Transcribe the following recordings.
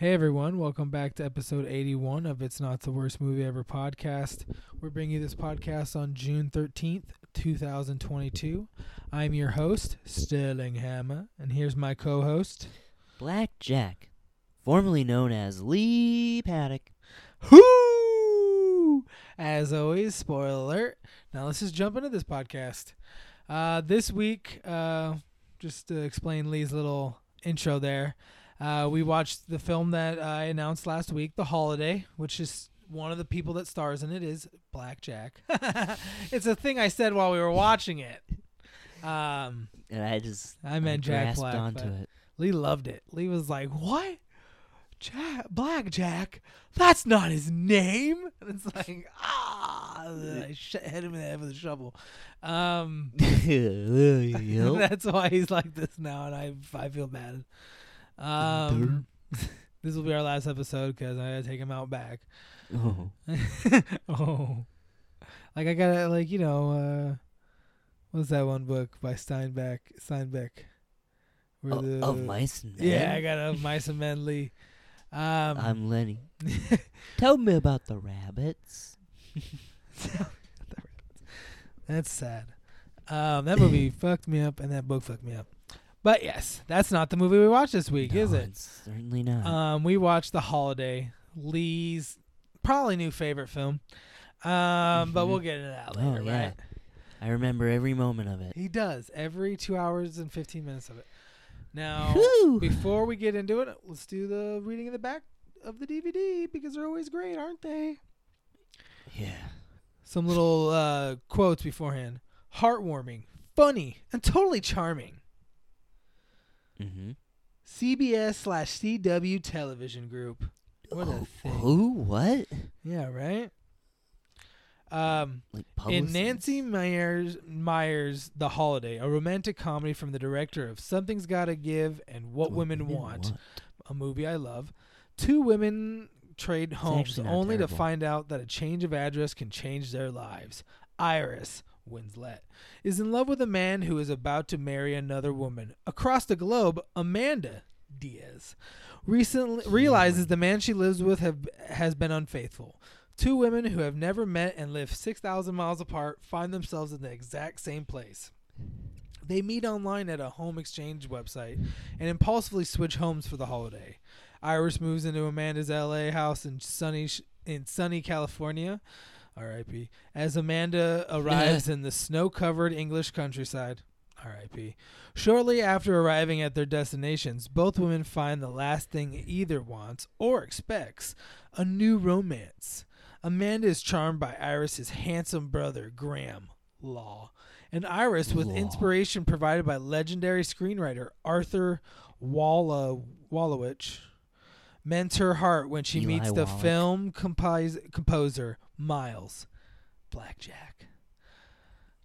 Hey everyone, welcome back to episode 81 of It's Not the Worst Movie Ever podcast. We're bringing you this podcast on June 13th, 2022. I'm your host, Sterling Hammer, and here's my co-host, Black Jack, formerly known as Lee Paddock. Whoo! As always, spoiler alert. Now let's just jump into this podcast. This week, just to explain Lee's little intro there, we watched the film that I announced last week, The Holiday, which is one of the people that stars in it is Black Jack. It's a thing I said while we were watching it. And I meant Jack Black. Onto it. Lee loved it. Lee was like, "What? Black Jack? That's not his name." And it's like, I hit him in the head with a shovel. That's why he's like this now, and I feel bad. This will be our last episode because I gotta take him out back. Oh, like I gotta, like, you know, what's that one book by Steinbeck? Of Mice and Men. Yeah, I got Of Mice and Men, Lee. I'm Lenny. Tell me about the rabbits. That's sad. That movie fucked me up, and that book fucked me up. But yes, that's not the movie we watched this week, is it? Certainly not. We watched The Holiday, Lee's probably new favorite film. But we'll get into that later, right? I remember every moment of it. He does. Every 2 hours and 15 minutes of it. Now, before we get into it, let's do the reading of the back of the DVD because they're always great, aren't they? Yeah. Some little quotes beforehand. Heartwarming, funny, and totally charming. Mm-hmm. CBS/CW Television Group. What a thing. Who? What? Yeah, right? Like in Nancy Meyers' The Holiday, a romantic comedy from the director of Something's Gotta Give and What Women Want, a movie I love, two women trade homes only to find out that a change of address can change their lives. Iris Winslet is in love with a man who is about to marry another woman. Across the globe, Amanda Diaz recently realizes the man she lives with has been unfaithful. Two women who have never met and live 6,000 miles apart find themselves in the exact same place. They meet online at a home exchange website and impulsively switch homes for the holiday. Iris moves into Amanda's LA house in sunny California. R.I.P. As Amanda arrives in the snow-covered English countryside. R.I.P. Shortly after arriving at their destinations, both women find the last thing either wants or expects, a new romance. Amanda is charmed by Iris' handsome brother, Graham Law, and Iris with inspiration provided by legendary screenwriter Arthur Wallowicz. Mends her heart when she meets the film composer Miles Blackjack.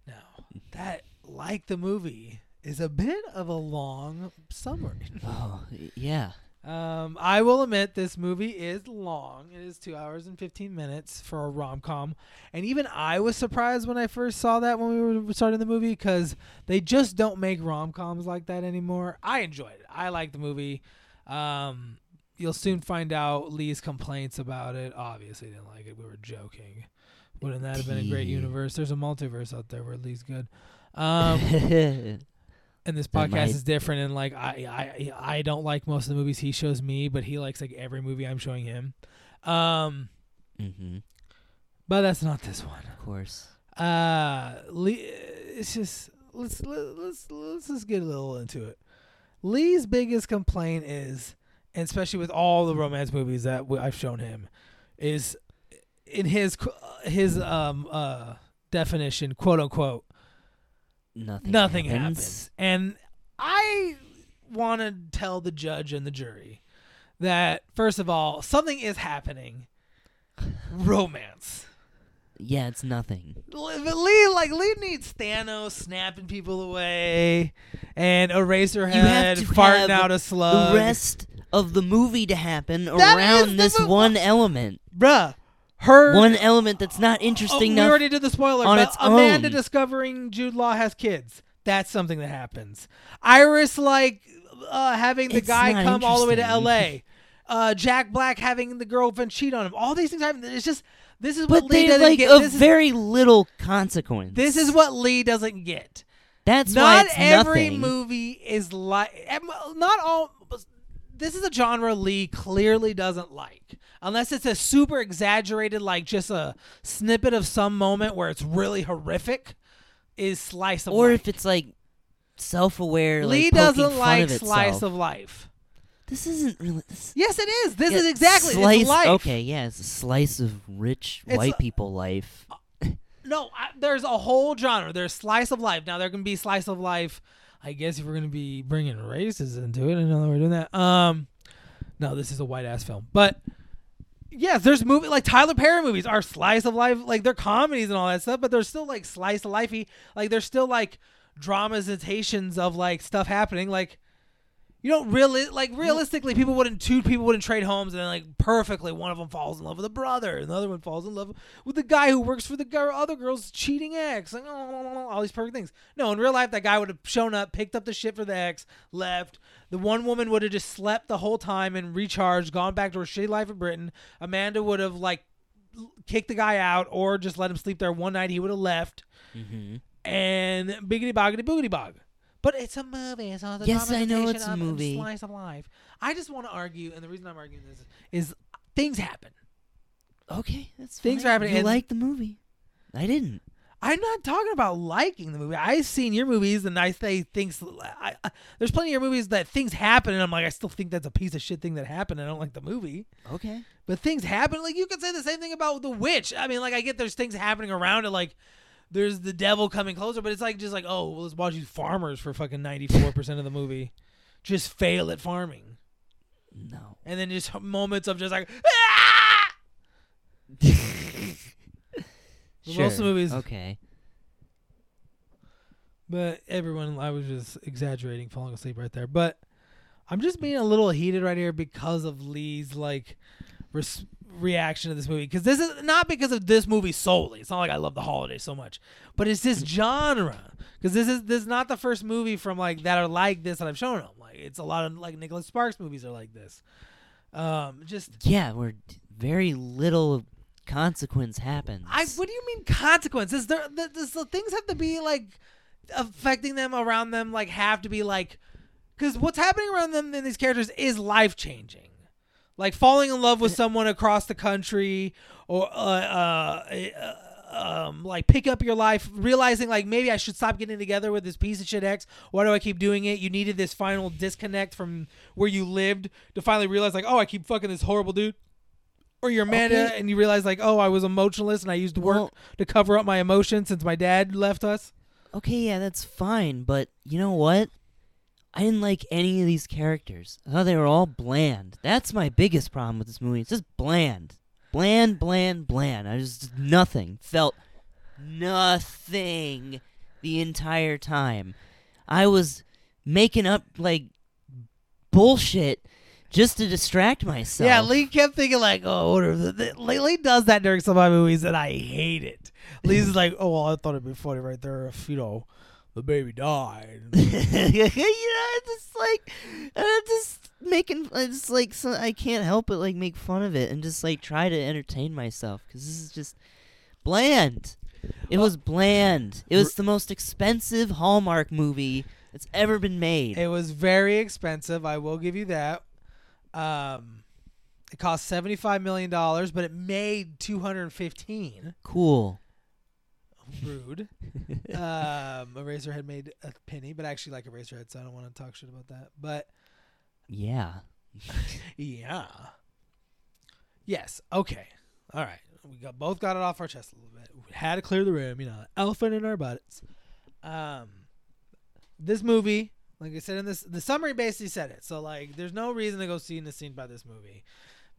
Now, that, like the movie, is a bit of a long summary. Oh, yeah. I will admit this movie is long. It is 2 hours and 15 minutes for a rom-com. And even I was surprised when I first saw that when we were starting the movie because they just don't make rom-coms like that anymore. I enjoyed it. I liked the movie. You'll soon find out Lee's complaints about it. Obviously, didn't like it. We were joking. Wouldn't that have been a great universe? There's a multiverse out there where Lee's good. And this podcast is different. And like, I don't like most of the movies he shows me, but he likes like every movie I'm showing him. But that's not this one. Of course. Lee, it's just let's just get a little into it. Lee's biggest complaint is. And especially with all the romance movies that I've shown him, is in his definition, quote unquote, nothing happens. And I want to tell the judge and the jury that first of all, something is happening. Romance. Yeah, it's nothing. Lee needs Thanos snapping people away, and Eraserhead farting out a slug. The rest of the movie to happen that around this one element. Bruh. Her one element that's not interesting enough. We already did the spoiler, but Amanda discovering Jude Law has kids. That's something that happens. Iris having the guy come all the way to LA. Jack Black having the girlfriend cheat on him. All these things happen. It's just, this is what Lee doesn't get. But they, like, very little consequence. This is what Lee doesn't get. That's why it's nothing. Not every movie is like, not all, this is a genre Lee clearly doesn't like. Unless it's a super exaggerated, like just a snippet of some moment where it's really horrific, is slice of life. Or if it's like self-aware, Lee doesn't like slice of life. This isn't really... yes, it is. This is exactly... slice, it's life. Okay, yeah, it's a slice of rich white people life. No, there's a whole genre. There's slice of life. Now, there can be slice of life, I guess, if we're going to be bringing races into it. I know that we're doing that. No, this is a white-ass film. But, yes, there's movies... like, Tyler Perry movies are slice of life. Like, they're comedies and all that stuff, but they're still, like, slice of life-y. Like, they're still, like, dramatizations of, like, stuff happening. Like... you don't really, like, realistically, two people wouldn't trade homes, and then, like, perfectly, one of them falls in love with a brother, and the other one falls in love with the guy who works for the other girl's cheating ex. Like, oh, all these perfect things. No, in real life, that guy would have shown up, picked up the shit for the ex, left. The one woman would have just slept the whole time and recharged, gone back to her shitty life in Britain. Amanda would have, like, kicked the guy out or just let him sleep there one night. He would have left. Mm-hmm. And biggity boggity boogity bog. But it's a movie. It's all the movie. Slice of life. I just want to argue, and the reason I'm arguing this is things happen. Okay, that's fine. Things are happening. You like the movie? I didn't. I'm not talking about liking the movie. I've seen your movies, and I say things. There's plenty of your movies that things happen, and I'm like, I still think that's a piece of shit thing that happened. I don't like the movie. Okay, but things happen. Like, you could say the same thing about The Witch. I mean, like, I get there's things happening around it, like. There's the devil coming closer, but it's like just like, oh, well, let's watch these farmers for fucking 94% of the movie, just fail at farming. No, and then just moments of just like, ah! Sure. Most of the movies, okay. But everyone, I was just exaggerating, falling asleep right there. But I'm just being a little heated right here because of Lee's like. Reaction to this movie, because this is not because of this movie solely. It's not like I love The Holiday so much, but it's this genre, because this is not the first movie from like that are like this that I've shown them. Like, it's a lot of like Nicholas Sparks movies are like this. Just yeah, where very little consequence happens. What do you mean consequences? The things have to be like affecting them around them. Like have to be like, because what's happening around them in these characters is life changing. Like falling in love with someone across the country, or like pick up your life, realizing like maybe I should stop getting together with this piece of shit ex. Why do I keep doing it? You needed this final disconnect from where you lived to finally realize like, oh, I keep fucking this horrible dude. Or you're Amanda, okay. And you realize like, oh, I was emotionless and I used work to cover up my emotions since my dad left us. Okay, yeah, that's fine, but you know what? I didn't like any of these characters. I thought they were all bland. That's my biggest problem with this movie. It's just bland. Bland, bland, bland. I just nothing. Felt nothing the entire time. I was making up, like, bullshit just to distract myself. Yeah, Lee kept thinking, like, oh, what are the... Lee does that during some of my movies, and I hate it. Lee's like, oh, well, I thought it'd be funny right there if, you know... the baby died. I can't help but like make fun of it and just like try to entertain myself because this is just bland. It was bland. It was the most expensive Hallmark movie that's ever been made. It was very expensive. I will give you that. It cost $75 million, but it made $215. Cool. Rude. Eraserhead made a penny, but I actually like Eraserhead, so I don't want to talk shit about that. But yeah. Yeah. Yes. Okay. All right. We both got it off our chest a little bit. We had to clear the room, you know, elephant in our butts. This movie, like I said in the summary basically said it. So like there's no reason to go see the scene by this movie.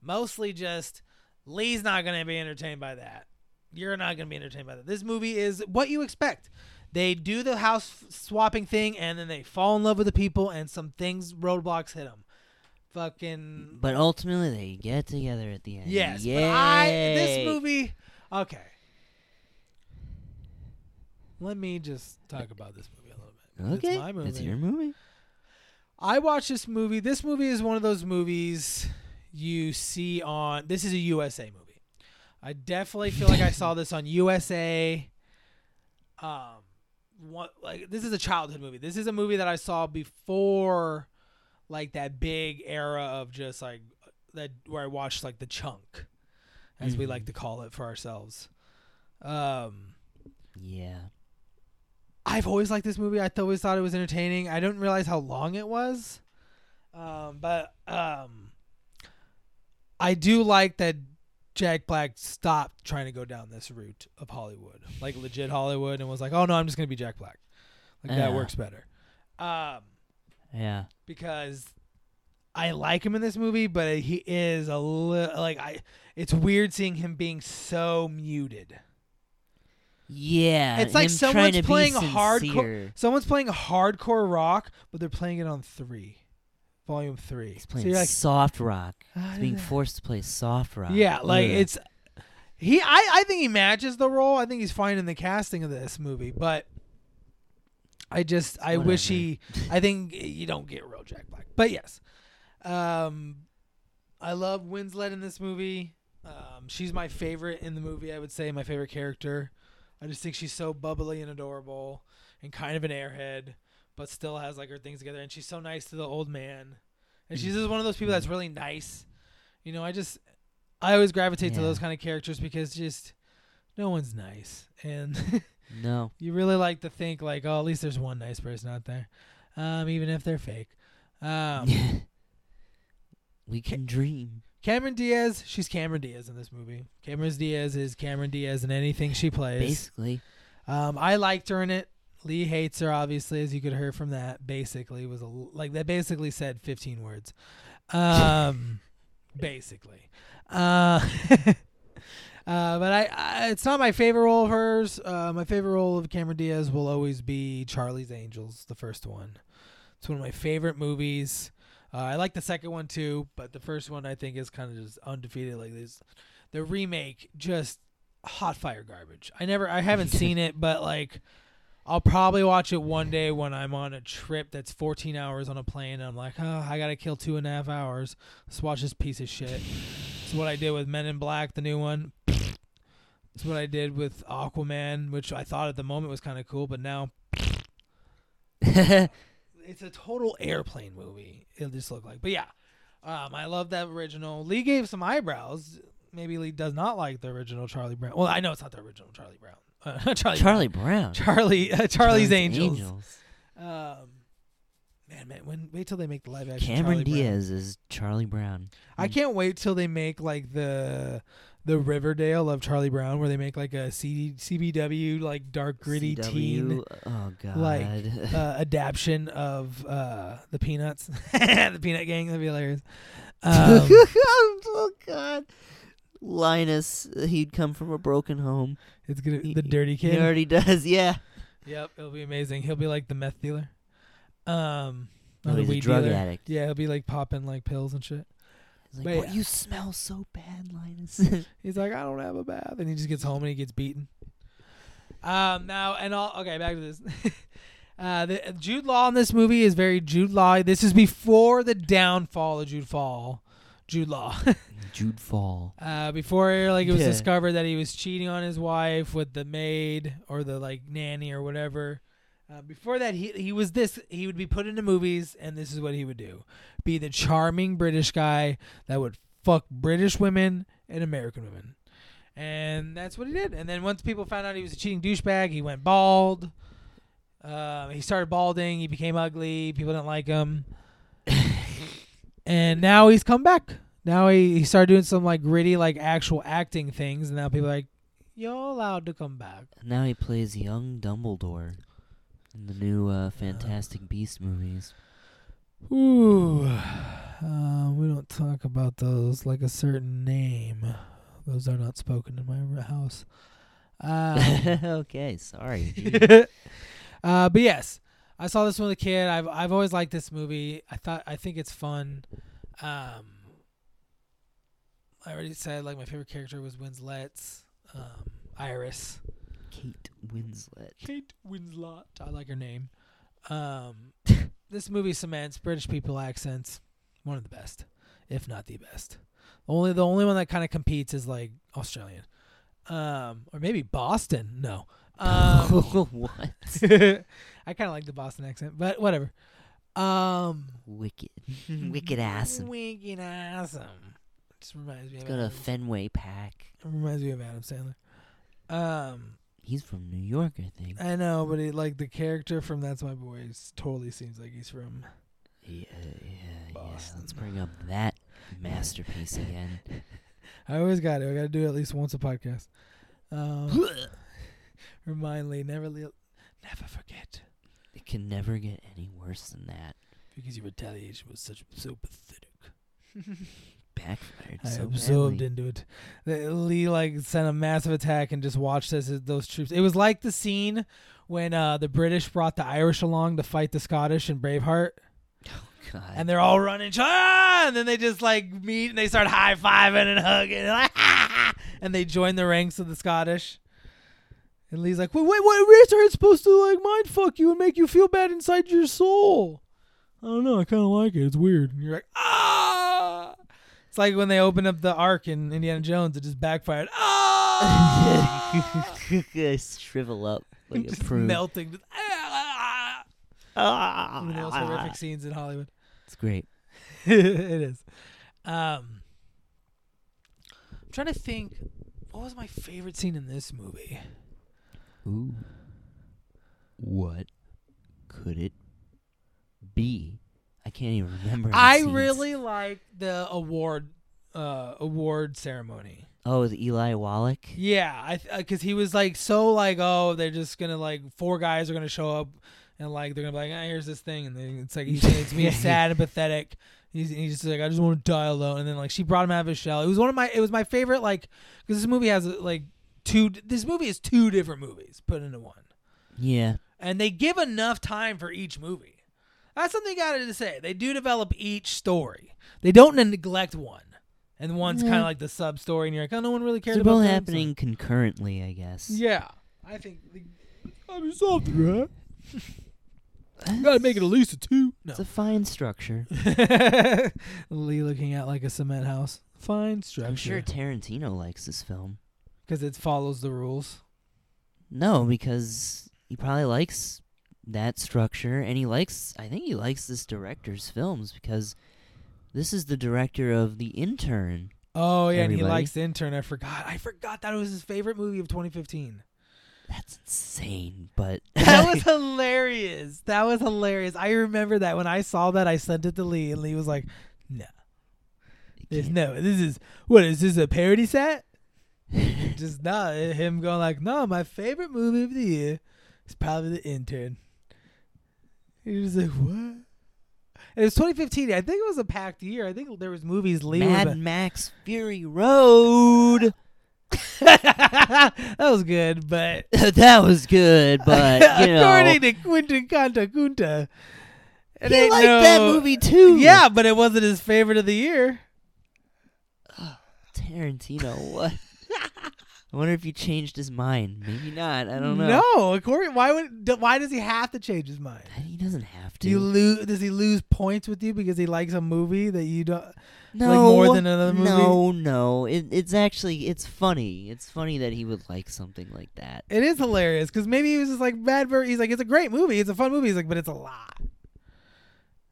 Mostly just Lee's not gonna be entertained by that. You're not going to be entertained by that. This movie is what you expect. They do the house swapping thing, and then they fall in love with the people, and some things, roadblocks hit them. Fucking. But ultimately, they get together at the end. Yes. Yay. But this movie. Okay. Let me just talk about this movie a little bit. Okay. It's my movie. It's your movie. I watched this movie. This movie is one of those movies you see on... This is a USA movie. I definitely feel like I saw this on USA. This is a childhood movie. This is a movie that I saw before, like, that big era of just, like, that where I watched, like, The Chunk, as we like to call it for ourselves. Yeah. I've always liked this movie. I always thought it was entertaining. I didn't realize how long it was. But I do like that Jack Black stopped trying to go down this route of Hollywood, like legit Hollywood, and was like, oh no, I'm just going to be Jack Black. Like that works better. Yeah. Because I like him in this movie, but he is a little like it's weird seeing him being so muted. Yeah, it's like someone's playing hardcore rock, but they're playing it on 3, volume 3. He's playing soft rock. He's being forced to play soft rock. Yeah, like it's he. I think he matches the role. I think he's fine in the casting of this movie, but I wish he. I think you don't get real Jack Black, but yes, I love Winslet in this movie. She's my favorite in the movie. I would say my favorite character. I just think she's so bubbly and adorable and kind of an airhead, but still has like her things together. And she's so nice to the old man. And she's just one of those people that's really nice. You know, I always gravitate to those kind of characters because just no one's nice. And no, you really like to think like, oh, at least there's one nice person out there. Even if they're fake. We can dream. Cameron Diaz, she's Cameron Diaz in this movie. Cameron Diaz is Cameron Diaz in anything she plays. Basically. I liked her in it. Lee hates her, obviously, as you could hear from that. Basically was that basically said 15 words. Basically. But I it's not my favorite role of hers. My favorite role of Cameron Diaz will always be Charlie's Angels, the first one. It's one of my favorite movies. I like the second one too, but the first one I think is kind of just undefeated. Like this, the remake just hot fire garbage. I haven't seen it, but like I'll probably watch it one day when I'm on a trip that's 14 hours on a plane. And I'm like, oh, I gotta kill 2.5 hours. Let's watch this piece of shit. It's what I did with Men in Black, the new one. It's what I did with Aquaman, which I thought at the moment was kind of cool, but now. It's a total airplane movie. It'll just look like. But yeah, I love that original. Lee gave some eyebrows. Maybe Lee does not like the original Charlie Brown. Well, I know it's not the original Charlie Brown. Charlie Brown. Charlie's Angels. Wait till they make the live action. Cameron Diaz is Charlie Brown. I can't wait till they make like the Riverdale of Charlie Brown, where they make like a CBW like dark gritty teen, adaptation of the Peanuts, the Peanut Gang. That'd be hilarious. Oh God, Linus, he'd come from a broken home. It's gonna be the dirty kid. He already does. Yeah. Yep, it'll be amazing. He'll be like the meth dealer. He's a drug addict. Yeah, he'll be like popping like pills and shit. He's like, you smell so bad, Linus. He's like, I don't have a bath. And he just gets home and he gets beaten. Back to this. Jude Law in this movie is very Jude Law. This is before the downfall of Jude Law. Jude Fall. Before like it was discovered that he was cheating on his wife with the maid or the like nanny or whatever. Before that, he would be put into movies, and this is what he would do. Be the charming British guy that would fuck British women and American women. And that's what he did. And then once people found out he was a cheating douchebag, he went bald. He started balding. He became ugly. People didn't like him. And now he's come back. Now he started doing some like gritty, like actual acting things, and now people are like, you're allowed to come back. Now he plays young Dumbledore. The new Fantastic Beast movies. Ooh. We don't talk about those like a certain name. Those are not spoken in my house. Okay, sorry. But yes, I saw this one with a kid. I've always liked this movie. I think it's fun. I already said like my favorite character was Winslet's Iris. Kate Winslet. I like her name. This movie cements British people accents. One of the best. if not the best. The only one that kind of competes is like Australian, or maybe Boston. No, what? I kind of like the Boston accent, but whatever. Wicked awesome. Wicked awesome. Just reminds me. Let's go to Fenway Park. Reminds me of Adam Sandler. He's from New York, I think. I know, but the character from That's My Boy totally seems like he's from Boston. Yeah. Let's bring up that masterpiece again. I always got it. I got to do it at least once a podcast. Remind Lee, never forget. It can never get any worse than that. Because your retaliation was so pathetic. Backfired. I absorbed into it. Lee sent a massive attack and just watched those troops. It was like the scene when the British brought the Irish along to fight the Scottish in Braveheart. Oh God! And they're all running, and then they just meet and they start high fiving and hugging, and they join the ranks of the Scottish. And Lee's like, wait, what? Eraserhead's supposed to mind fuck you and make you feel bad inside your soul. I don't know. I kind of like it. It's weird. And you're like, ah. It's like when they opened up the Ark in Indiana Jones, it just backfired. Ah. Shrivel up like just a prune. Melting. Just, One of the most horrific scenes in Hollywood. It's great. It is. I'm trying to think. What was my favorite scene in this movie? Ooh. What could it be? I can't even remember. I really like the award ceremony. Oh, with Eli Wallach? Yeah, because he was they're just gonna four guys are gonna show up and they're gonna be here's this thing, and then it's it's being sad and pathetic. He's just I just want to die alone, and then she brought him out of his shell. It was my favorite because this movie has this movie is two different movies put into one. Yeah. And they give enough time for each movie. That's something I got to say. They do develop each story. They don't neglect one. And one's kind of the sub-story, and you're no one really cares about them. They're both happening concurrently, I guess. Yeah. I think I mean something, right? You got to make it at least a two. No. It's a fine structure. Lee looking at a cement house. Fine structure. I'm sure Tarantino likes this film. Because it follows the rules? No, because he probably likes that structure, and I think he likes this director's films, because this is the director of The Intern. Oh, yeah, and he likes The Intern. I forgot that it was his favorite movie of 2015. That's insane, but... That was hilarious. I remember that. When I saw that, I sent it to Lee, and Lee was like, no. Is this a parody set? Just him going my favorite movie of the year is probably The Intern. He was what? It was 2015. I think it was a packed year. I think there was movies. Mad Max Fury Road. That was good, but you know. According to Quentin Cantacunta, he liked that movie too. Yeah, but it wasn't his favorite of the year. Oh, Tarantino, what? I wonder if he changed his mind. Maybe not. I don't know. No, according why does he have to change his mind? He doesn't have to. Does he lose points with you because he likes a movie that you don't more than another movie? No. It's funny. It's funny that he would like something like that. It is hilarious because maybe he was just Mad Bird. He's it's a great movie. It's a fun movie. He's but it's a lot.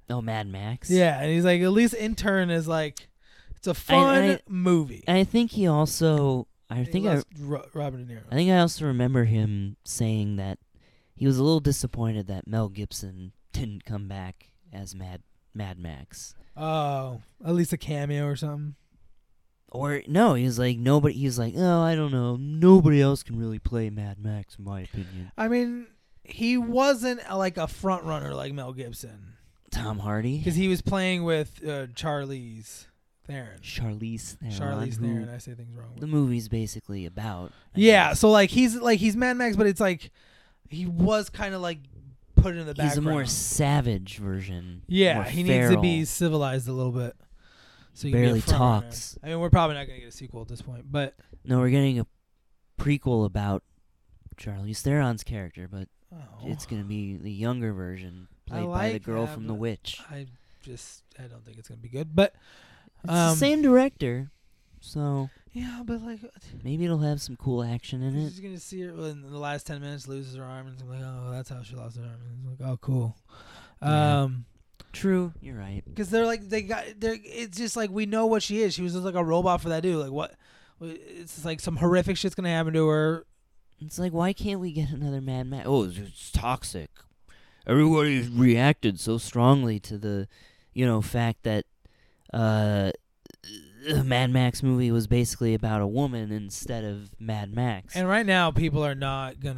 Oh, Mad Max. Yeah, and he's at least Intern is it's a fun movie. I think he also. Robin De Niro. I think I also remember him saying that he was a little disappointed that Mel Gibson didn't come back as Mad Max. Oh, at least a cameo or something. Or no, he was nobody. He was I don't know, nobody else can really play Mad Max in my opinion. I mean, he wasn't a front runner like Mel Gibson. Tom Hardy, because he was playing with Charlize Theron. I say things wrong. The movie's basically about. So he's Mad Max, but it's he was kind of put in the background. He's a more savage version. Yeah, he needs to be civilized a little bit. So he barely talks. I mean, we're probably not going to get a sequel at this point, but no, we're getting a prequel about Charlize Theron's character, but it's going to be the younger version played by the girl from The Witch. I don't think it's going to be good, but. It's the same director, so... Yeah, but like... Maybe it'll have some cool action in it. She's going to see her in the last 10 minutes, loses her arm, and I'm like, oh, that's how she lost her arm. And it's like, oh, cool. Yeah. True, you're right. Because they're like, it's just like, we know what she is. She was just like a robot for that dude. Like, what? It's like some horrific shit's going to happen to her. It's like, why can't we get another Mad Max? Oh, it's toxic. Everybody reacted so strongly to the, fact that the Mad Max movie was basically about a woman instead of Mad Max. And right now, people don't want. They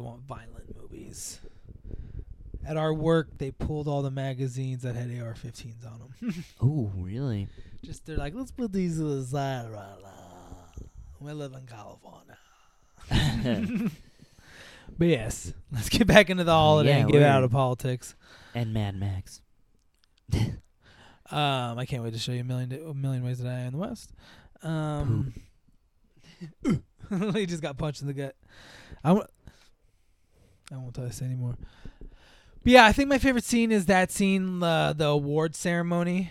want violent movies. At our work, they pulled all the magazines that had AR-15s on them. Oh, really? Just they're like, let's put these to the side. We live in California. But yes, let's get back into the holiday and get out of politics. And Mad Max. I can't wait to show you a million ways that I am in the West. He just got punched in the gut. I won't tell this anymore. But yeah, I think my favorite scene is that scene, the award ceremony,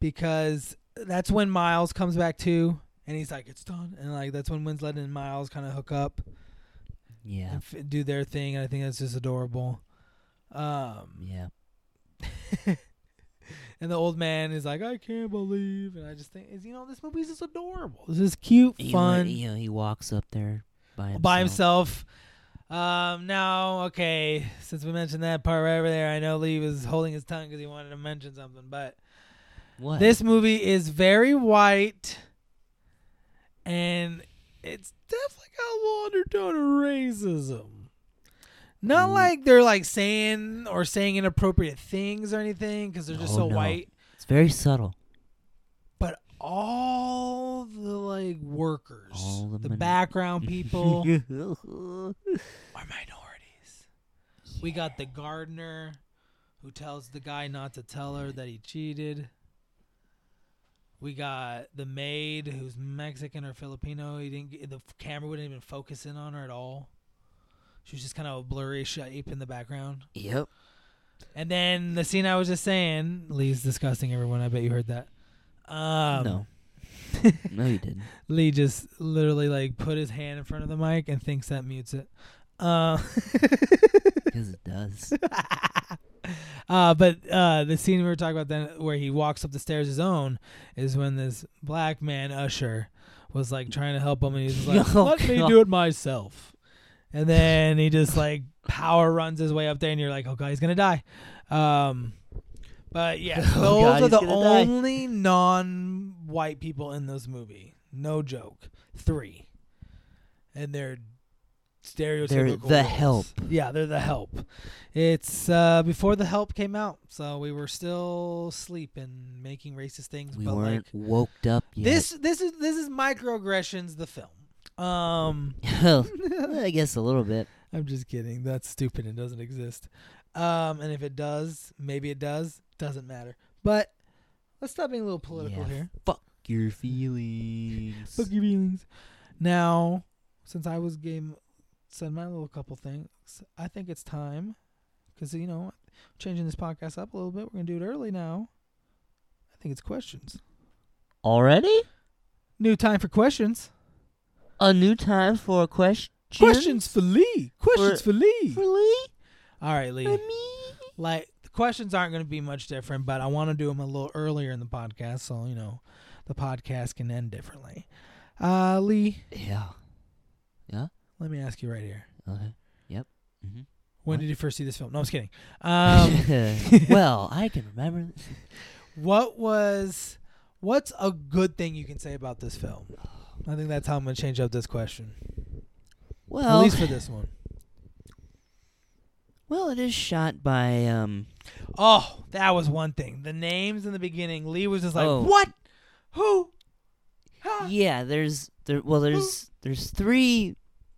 because that's when Miles comes back too, and he's like, it's done. And like that's when Winslet and Miles kind of hook up. Yeah, and do their thing, and I think that's just adorable. Yeah. And the old man is like, I can't believe, and I just think, this movie is just adorable. This is cute, fun. He walks up there by himself. Now, okay, since we mentioned that part right over there, I know Lee was holding his tongue because he wanted to mention something, but what? This movie is very white, and it's definitely got a little undertone of racism. Not like they're like saying inappropriate things or anything because they're just white. It's very subtle. But all the like workers, all the background people are minorities. Yeah. We got the gardener who tells the guy not to tell her that he cheated. We got the maid who's Mexican or Filipino. The camera wouldn't even focus in on her at all. She was just kind of a blurry shape in the background. Yep. And then the scene I was just saying, Lee's disgusting, everyone. I bet you heard that. No. No, you didn't. Lee just literally like put his hand in front of the mic and thinks that mutes it. Because it does. But the scene we were talking about then where he walks up the stairs his own is when this black man usher was like trying to help him, and he's like, let me do it myself. And then he just like power runs his way up there, and you're like, oh God, he's going to die. But yeah, those are the only non-white people in this movie. No joke. 3. And they're stereotypical. They're the help. Yeah, they're the help. It's before the help came out, so we were still sleeping, making racist things. We weren't like, woked up yet. This is microaggressions, the film. I guess a little bit. I'm just kidding. That's stupid. It doesn't exist. And if it does, maybe it does. Doesn't matter. But let's stop being a little political here. Fuck your feelings. Fuck your feelings. Now, since I was game, said my little couple things, I think it's time, because changing this podcast up a little bit. We're gonna do it early now. I think it's questions. Already? New time for questions. A new time for a question. Questions for Lee. For Lee. All right, Lee. For me. Like, the questions aren't going to be much different, but I want to do them a little earlier in the podcast, so, the podcast can end differently. Lee. Yeah? Let me ask you right here. Okay. Yep. Mm-hmm. When did you first see this film? No, I'm just kidding. Well, I can remember. What's a good thing you can say about this film? I think that's how I'm going to change up this question. Well, at least for this one. Well, it is shot by... Oh, that was one thing. The names in the beginning, Lee was just like, what? Who? Huh? Yeah, there's 3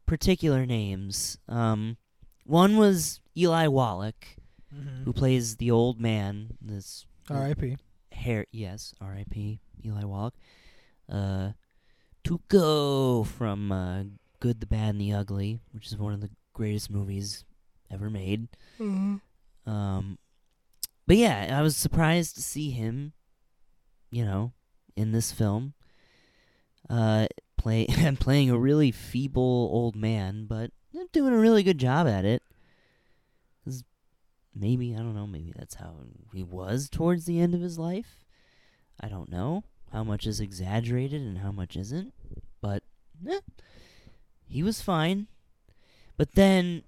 particular names. One was Eli Wallach, who plays the old man. This R.I.P. Yes, R.I.P. Eli Wallach. Tuco from Good, the Bad, and the Ugly, which is one of the greatest movies ever made. Mm-hmm. But yeah, I was surprised to see him you know, in this film, playing a really feeble old man, but doing a really good job at it. Maybe, I don't know, maybe that's how he was towards the end of his life. I don't know how much is exaggerated and how much isn't, but he was fine. But then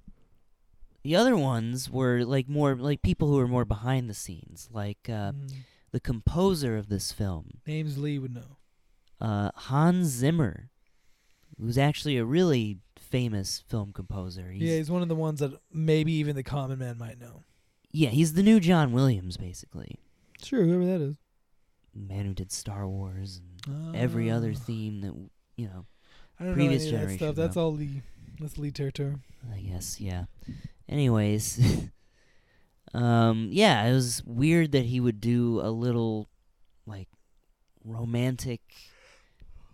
the other ones were like more like people who were more behind the scenes, like the composer of this film. Names Lee would know. Hans Zimmer, who's actually a really famous film composer. He's one of the ones that maybe even the common man might know. Yeah, he's the new John Williams, basically. Sure, whoever that is. Man who did Star Wars and every other theme that, you know, I don't previous know any generation. Of that stuff. That's all Lee. That's Lee Turturro. I guess, yeah. Anyways, yeah, it was weird that he would do a little, like, romantic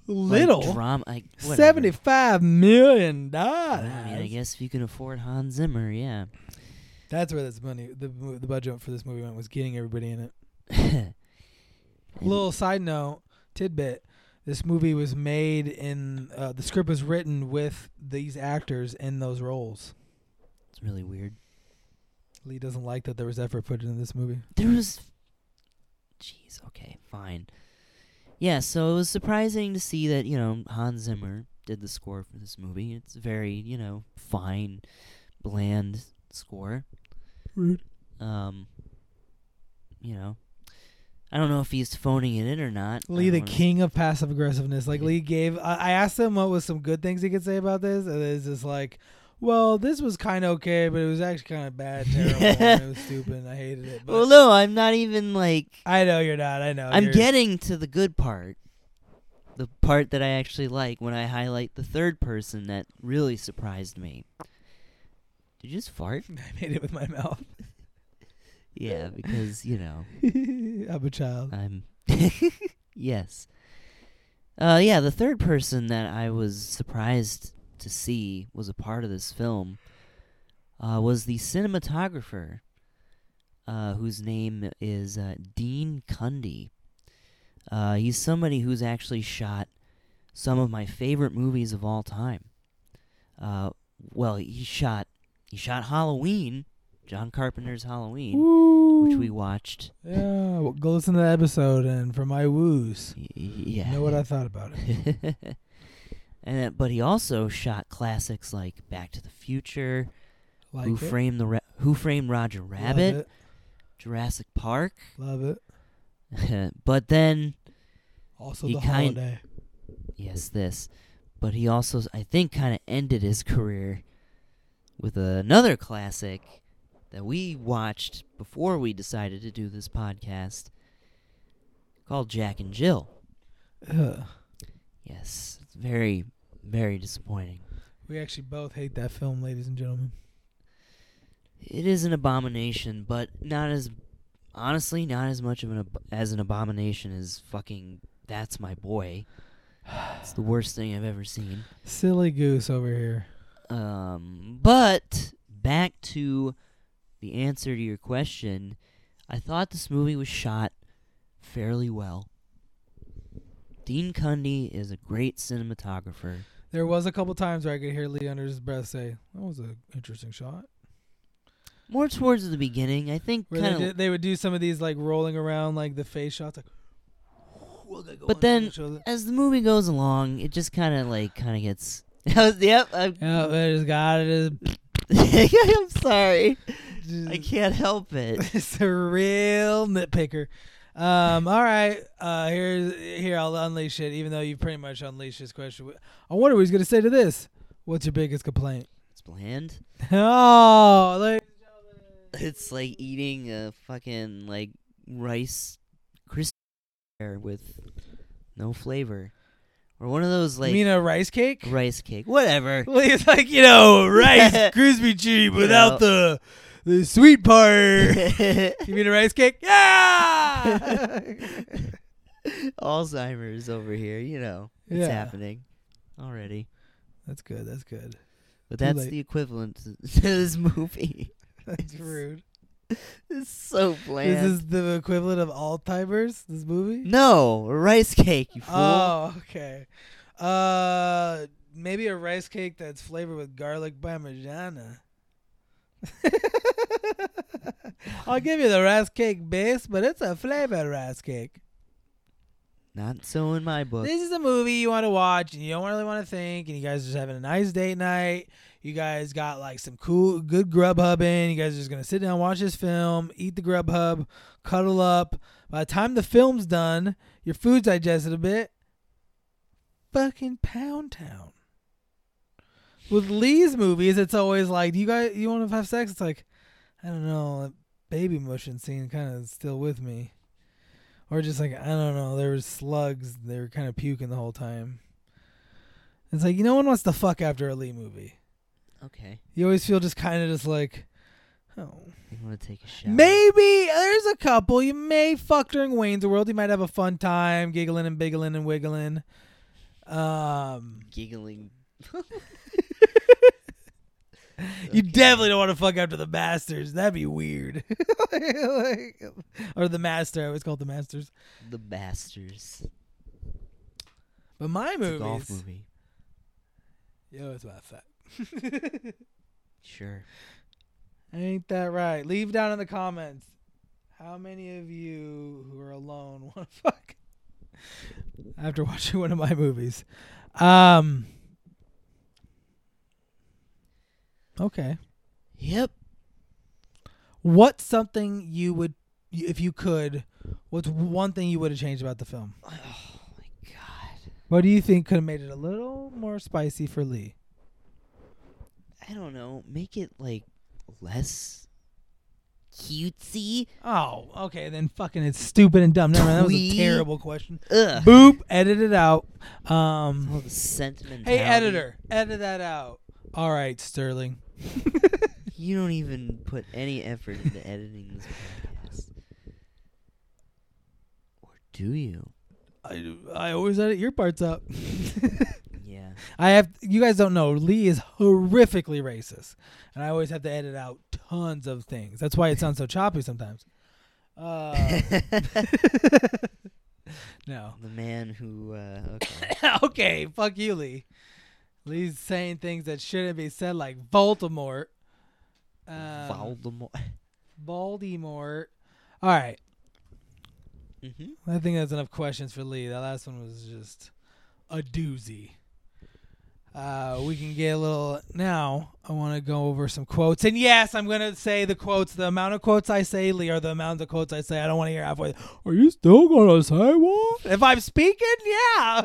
little drama. Like, $75 million. I mean, I guess if you can afford Hans Zimmer, yeah. That's where this money, the budget for this movie went, was getting everybody in it. Little side note, tidbit. This movie was made in, the script was written with these actors in those roles. It's really weird. Lee doesn't like that there was effort put into this movie. There was... Jeez, okay, fine. Yeah, so it was surprising to see that, you know, Hans Zimmer did the score for this movie. It's very, you know, fine, bland score. Rude. You know... I don't know if he's phoning it in or not. Lee, the king of passive aggressiveness. Like, Lee gave... I asked him what was some good things he could say about this, and it's just like, well, this was kind of okay, but it was actually kind of bad, terrible, and it was stupid, I hated it. But well, no, I'm not even, like... I know you're not, I know. I'm getting to the good part. The part that I actually like when I highlight the third person that really surprised me. Did you just fart? I made it with my mouth. Yeah, because, you know. I'm a child. I'm... Yes. Yeah, the third person that I was surprised to see was a part of this film was the cinematographer, whose name is Dean Cundey. He's somebody who's actually shot some of my favorite movies of all time. Well, he shot Halloween, John Carpenter's Halloween, woo, which we watched. Yeah, well, go listen to that episode and for my woos. Yeah. Know what I thought about it. But he also shot classics like Back to the Future, like Who Framed Roger Rabbit, Jurassic Park. Love it. But then... Also The Holiday. Yes, this. But he also, I think, kind of ended his career with another classic that we watched before we decided to do this podcast, called Jack and Jill. Ugh. Yes, it's very, very disappointing. We actually both hate that film, ladies and gentlemen. It is an abomination, but not as much of an abomination as fucking That's My Boy. It's the worst thing I've ever seen. Silly goose over here. But back to the answer to your question, I thought this movie was shot fairly well. Dean Cundey is a great cinematographer. There was a couple times where I could hear Lee under his breath say, "That was an interesting shot." More towards the beginning, I think. Where they would do some of these like rolling around, like the face shots. Like, but then, as the movie goes along, it just kind of gets. Yep. I just got it. I'm sorry. I can't help it. It's a real nitpicker. All right. Here, I'll unleash it, even though you pretty much unleashed this question. I wonder what he's going to say to this. What's your biggest complaint? It's bland. Oh, like, it's like eating a fucking, like, rice crispy with no flavor. Or one of those, like... You mean a rice cake? Rice cake. Whatever. Well, it's like, you know, rice crispy cheap without the sweet part. You mean a rice cake? Yeah! Alzheimer's over here, you know. It's happening already. That's good, that's good. But that's the equivalent to this movie. That's rude. It's so bland. This is the equivalent of Alzheimer's, this movie? No, a rice cake, you fool. Oh, okay. Maybe a rice cake that's flavored with garlic parmigiana. I'll give you the rice cake base, but it's a flavored rice cake. Not so in my book. This is a movie you want to watch and you don't really want to think, and you guys are just having a nice date night. You guys got like some cool, good Grubhub in. You guys are just going to sit down, watch this film, eat the Grubhub, cuddle up. By the time the film's done, your food's digested a bit. Fucking Pound Town. With Lee's movies, it's always like, do you guys, you want to have sex? It's like, I don't know, that baby motion scene kind of still with me. Or just like, I don't know, there was slugs. They were kind of puking the whole time. It's like, no one wants to fuck after a Lee movie. Okay. You always feel just kind of just like, oh. You want to take a shower. Maybe there's a couple. You may fuck during Wayne's World. You might have a fun time giggling and biggling and wiggling. Giggling. You definitely don't want to fuck after the Masters. That'd be weird. Or the Master. I always call it the Masters. The Masters. But my movies. It's a golf movie. Yo, it's about fat. Sure. Ain't that right? Leave down in the comments. How many of you who are alone want to fuck after watching one of my movies? Okay. Yep. What's something you would, if you could, what's one thing you would have changed about the film? Oh, my God. What do you think could have made it a little more spicy for Lee? I don't know. Make it, like, less cutesy. Oh, okay. Then fucking it's stupid and dumb. Never mind. That was a terrible question. Ugh. Boop. Edit it out. All the sentimentality. Hey, editor. Edit that out. All right, Sterling. You don't even put any effort into editing this podcast. Or do you? I always edit your parts up. Yeah. I have. You guys don't know, Lee is horrifically racist. And I always have to edit out tons of things. That's why it sounds so choppy sometimes. No. The man who... okay. Okay, fuck you, Lee. Lee's saying things that shouldn't be said, like Voldemort. Voldemort. All right. Mm-hmm. I think that's enough questions for Lee. That last one was just a doozy. We can get a little... Now, I want to go over some quotes. And yes, I'm going to say the quotes. The amount of quotes I say, Lee, are the amount of quotes I say. I don't want to hear halfway. Are you still going to say what? If I'm speaking, yeah.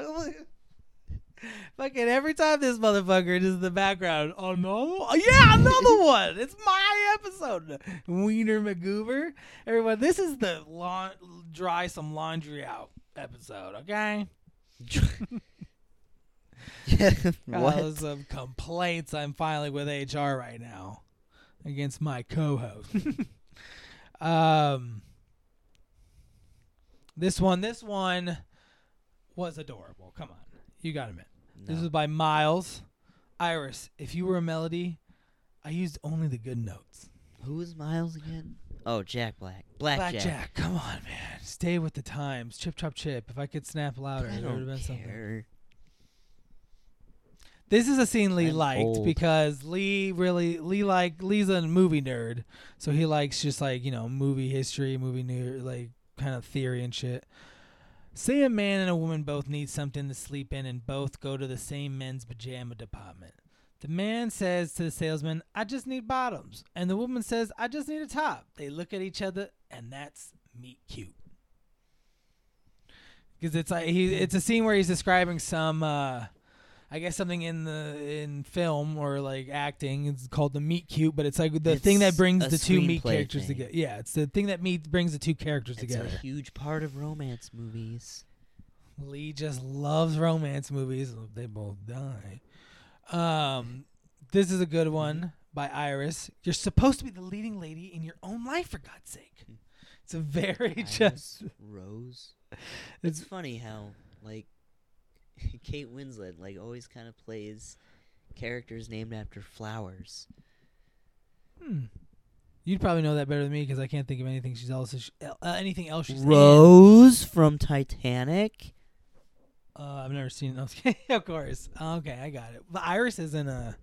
Fucking every time this motherfucker is in the background. Oh, no. Yeah, another one. It's my episode. Wiener McGoober. Everyone, this is the dry some laundry out episode, okay? What? Some complaints I'm filing with HR right now against my co-host. This one was adorable. Come on. You got a minute. No. This is by Miles. Iris, if you were a melody, I used only the good notes. Who is Miles again? Oh, Jack Black. Black Jack. Come on, man. Stay with the times. Chip, chop, chip. If I could snap louder, it would have been something. This is a scene Lee liked because Lee's a movie nerd. So he likes just like, you know, movie history, movie nerd, like kind of theory and shit. Say a man and a woman both need something to sleep in and both go to the same men's pajama department. The man says to the salesman, I just need bottoms. And the woman says, I just need a top. They look at each other, and that's meet cute. Because it's like it's a scene where he's describing some, I guess something in film or like acting. It's called the meet cute, but it's like the thing that brings the two meet characters together. Yeah, it's the thing that brings the two characters together. It's a huge part of romance movies. Lee just loves romance movies. They both die. This is a good one by Iris. You're supposed to be the leading lady in your own life, for God's sake. It's a very Iris just Rose. It's funny how like. Kate Winslet, like, always kind of plays characters named after flowers. You'd probably know that better than me because I can't think of anything else she's in. Rose from Titanic. I've never seen those. Of course. Okay, I got it. The iris isn't a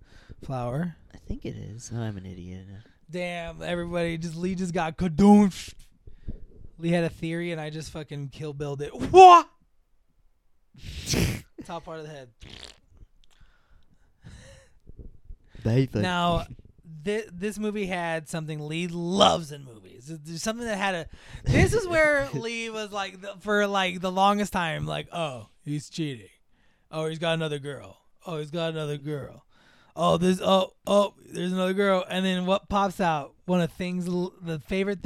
flower. I think it is. I'm an idiot. Damn, everybody. Lee just got kadooshed. Lee had a theory, and I just fucking Kill Bill'd it. What? Top part of the head. David. Now, this movie had something Lee loves in movies. There's something that had a... This is where Lee was like, for like the longest time, like, oh, he's cheating. Oh, he's got another girl. Oh, he's got another girl. Oh, there's another girl. And then what pops out? One of the things, the favorite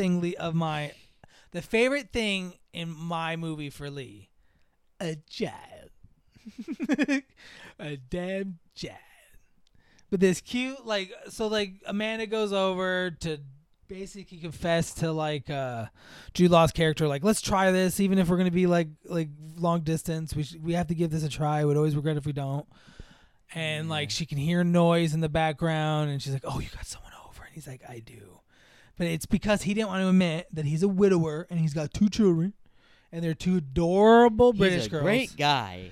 thing in my movie for Lee, a child. A damn child. But this cute, Amanda goes over to basically confess to, Jude Law's character, let's try this, even if we're going to be, long distance. We have to give this a try. We'd always regret if we don't. And, she can hear noise in the background, and she's like, oh, you got someone over. And he's like, I do. But it's because he didn't want to admit that he's a widower, and he's got 2 children, and they're 2 adorable British girls. He's a great guy.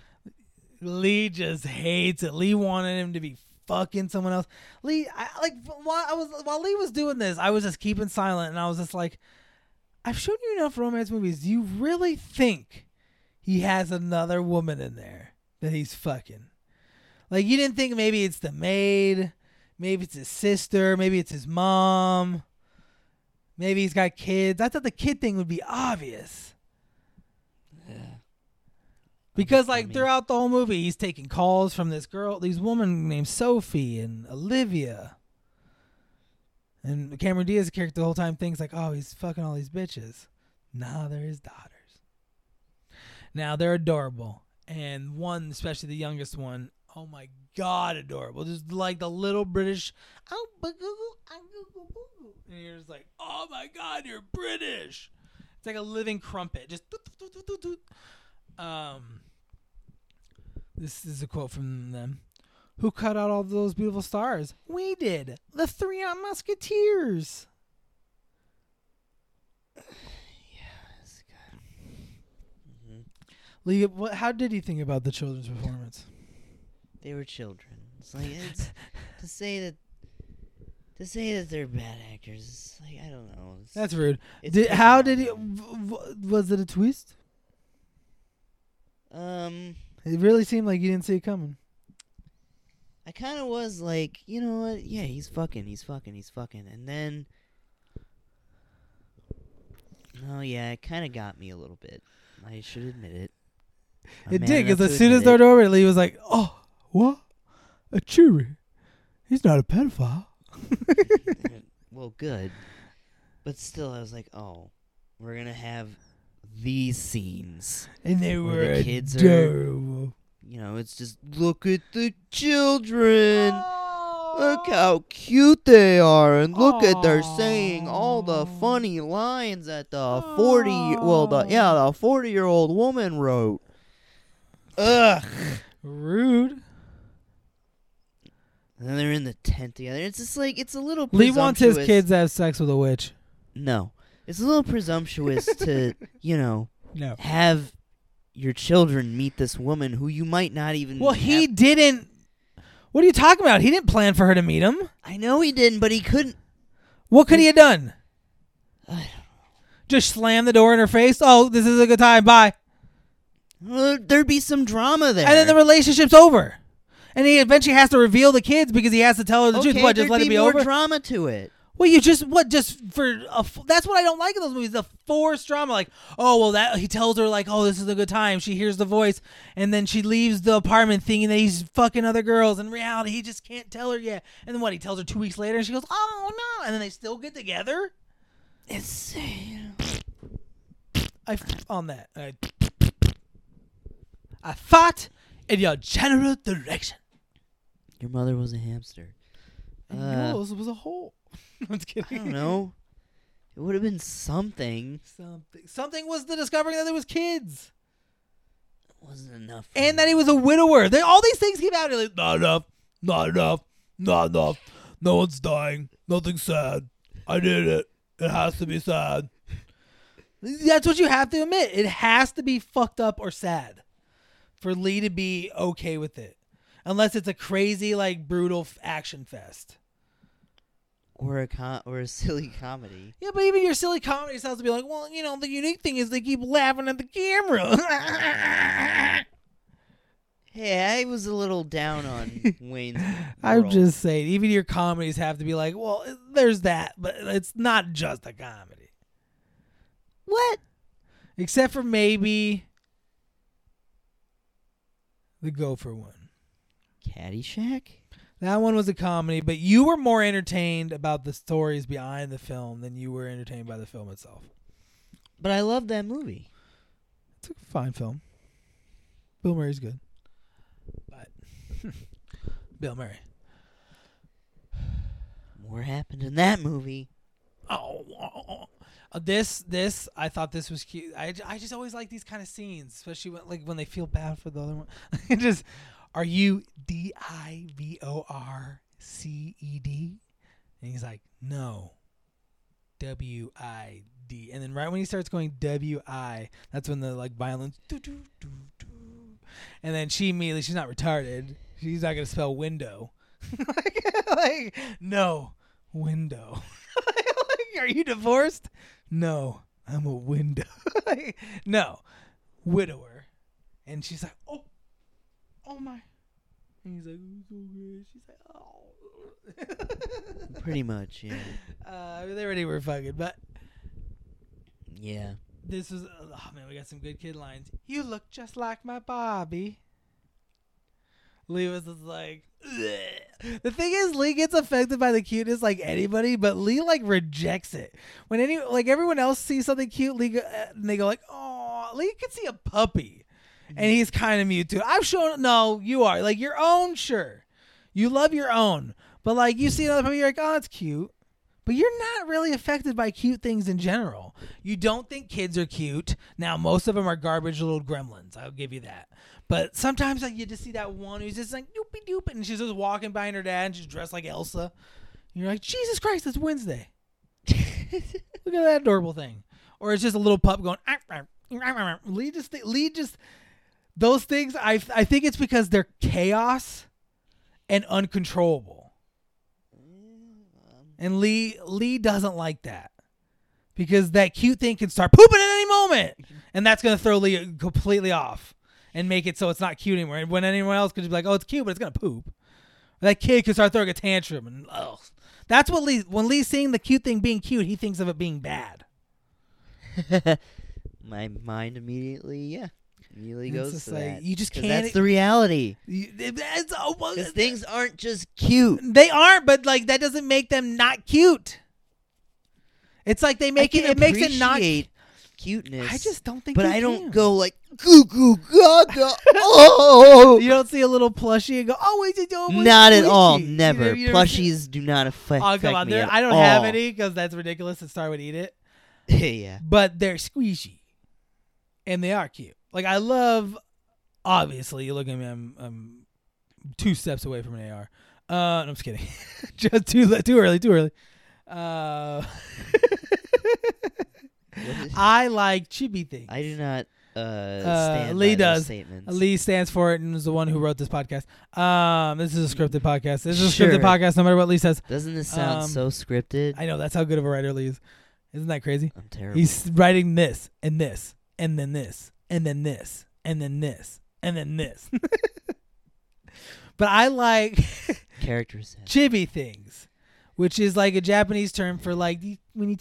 Lee just hates it. Lee wanted him to be fucking someone else. Lee, while Lee was doing this, I was just keeping silent, and I was just like, I've shown you enough romance movies. Do you really think he has another woman in there that he's fucking? Like, you didn't think maybe it's the maid, maybe it's his sister, maybe it's his mom, maybe he's got kids. I thought the kid thing would be obvious. Yeah. Because, throughout the whole movie, he's taking calls from this girl, these woman named Sophie and Olivia. And Cameron Diaz's character the whole time thinks, oh, he's fucking all these bitches. Nah, they're his daughters. Now, they're adorable. And one, especially the youngest one, oh, my God, adorable. Just like the little British, oh, boo-goo. And you're just like, oh, my God, you're British. It's like a living crumpet. Just doot. This is a quote from them. Who cut out all those beautiful stars? We did. The 3 Musketeers. Yeah, that's good. Mm-hmm. Lee, how did he think about the children's performance? They were children. It's to say that they're bad actors. I don't know. That's rude. Was it a twist? It really seemed like you didn't see it coming. I kind of was like, you know what? Yeah, he's fucking. And then, oh yeah, it kind of got me a little bit. I should admit it. It did, because as soon as they're over, Lee was like, oh, what? A cheery. He's not a pedophile. Well, good. But still, I was like, oh, we're going to have these scenes, and they were the kids adorable. It's just, look at the children. Aww. Look how cute they are, and look Aww. At they're saying all the funny lines that the Aww. 40-year-old woman wrote. Ugh, rude. And then they're in the tent together. It's just like, it's a little presumptuous. Lee wants his kids to have sex with a witch. No. It's a little presumptuous to, no. have your children meet this woman who you might not even... Well, he didn't... What are you talking about? He didn't plan for her to meet him. I know he didn't, but he couldn't... What could he have done? I don't know. Just slam the door in her face? Oh, this is a good time. Bye. Well, there'd be some drama there. And then the relationship's over. And he eventually has to reveal the kids because he has to tell her the truth. What, just let it be over? There'd be more drama to it. Well, you just, what, just for, that's what I don't like in those movies, the forced drama, he tells her, oh, this is a good time, she hears the voice, and then she leaves the apartment thinking that he's fucking other girls, in reality, he just can't tell her yet, and then he tells her 2 weeks later, and she goes, oh, no, and then they still get together? It's, I fought in your general direction. Your mother was a hamster. Yours was a hole. I'm just kidding. I don't know. It would have been something. Something was the discovery that there was kids. It wasn't enough. And that he was a widower. All these things came out. Like, not enough. Not enough. Not enough. No one's dying. Nothing's sad. I did it. It has to be sad. That's what you have to admit. It has to be fucked up or sad for Lee to be okay with it. Unless it's a crazy, like, brutal action fest. Or a silly comedy. Yeah, but even your silly comedy sounds to be like, well, you know, the unique thing is they keep laughing at the camera. Hey, I was a little down on Wayne's World. I'm just saying, even your comedies have to be like, well, there's that, but it's not just a comedy. What? Except for maybe the Gopher one. Caddyshack? That one was a comedy, but you were more entertained about the stories behind the film than you were entertained by the film itself. But I love that movie. It's a fine film. Bill Murray's good. But Bill Murray. More happened in that movie. Oh. This I thought this was cute. I just always like these kind of scenes, especially when they feel bad for the other one. Just, are you D-I-V-O-R-C-E-D? And he's like, no, W-I-D. And then right when he starts going W-I, that's when the like violence. And then she immediately, she's not retarded. She's not going to spell window. like, no, window. Are you divorced? No, I'm a window. No, widower. And she's like, oh my. And he's like, I'm so good. She's like, oh. Pretty much, yeah. They already were fucking, but. Yeah. This was, oh man, we got some good kid lines. You look just like my Bobby. Lee was just like, bleh. The thing is, Lee gets affected by the cuteness like anybody, but Lee like rejects it. When everyone else sees something cute, Lee and they go like, oh, Lee can see a puppy, and he's kind of mute too. I've shown no, you are like your own, sure, you love your own, but like you see another puppy, you're like, oh, it's cute, but you're not really affected by cute things in general. You don't think kids are cute. Now most of them are garbage little gremlins. I'll give you that. But sometimes like you just see that one who's just like doopy doop, and she's just walking by her dad, and she's dressed like Elsa. And you're like, Jesus Christ, it's Wednesday. Look at that adorable thing. Or it's just a little pup going. Lee just those things. I think it's because they're chaos and uncontrollable. And Lee doesn't like that because that cute thing can start pooping at any moment, and that's gonna throw Lee completely off. And make it so it's not cute anymore. And when anyone else could just be like, oh, it's cute, but it's going to poop. Or that kid could start throwing a tantrum. And oh, that's what Lee, when Lee's seeing the cute thing being cute, he thinks of it being bad. My mind immediately goes to that. You just can't. That's the reality. Because things aren't just cute. They aren't, but like that doesn't make them not cute. It's like they make it makes it not cute. Cuteness. I just don't think. But I don't go like goo goo gaga. Oh, you don't see a little plushie and go, oh, it's adorable. Not at all. Never. Plushies do not affect. Oh, come on, me I don't have any because that's ridiculous. And Star would eat it. Yeah. But they're squishy, and they are cute. Like I love. Obviously, you look at me. I'm 2 steps away from an AR. No, I'm just kidding. Just too early. I like chibi things. I do not stand Lee by does. Those statements. Lee stands for it and is the one who wrote this podcast. This is a scripted podcast. This is a scripted podcast, no matter what Lee says. Doesn't this sound so scripted? I know. That's how good of a writer Lee is. Isn't that crazy? I'm terrible. He's writing this and this and then this and then this and then this and then this. But I like chibi things. Which is like a Japanese term for like when you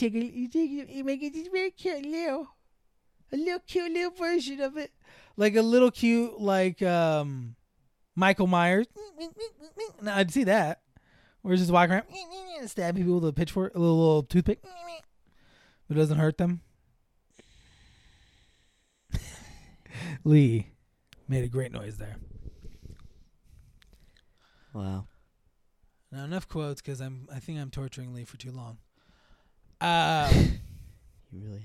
make it this very cute little version of it, like a little cute like Michael Myers. Now I'd see that. We're just walking around, stab people with a pitchfork, a little toothpick, but it doesn't hurt them. Lee made a great noise there. Wow. Now enough quotes because I think I'm torturing Lee for too long. You really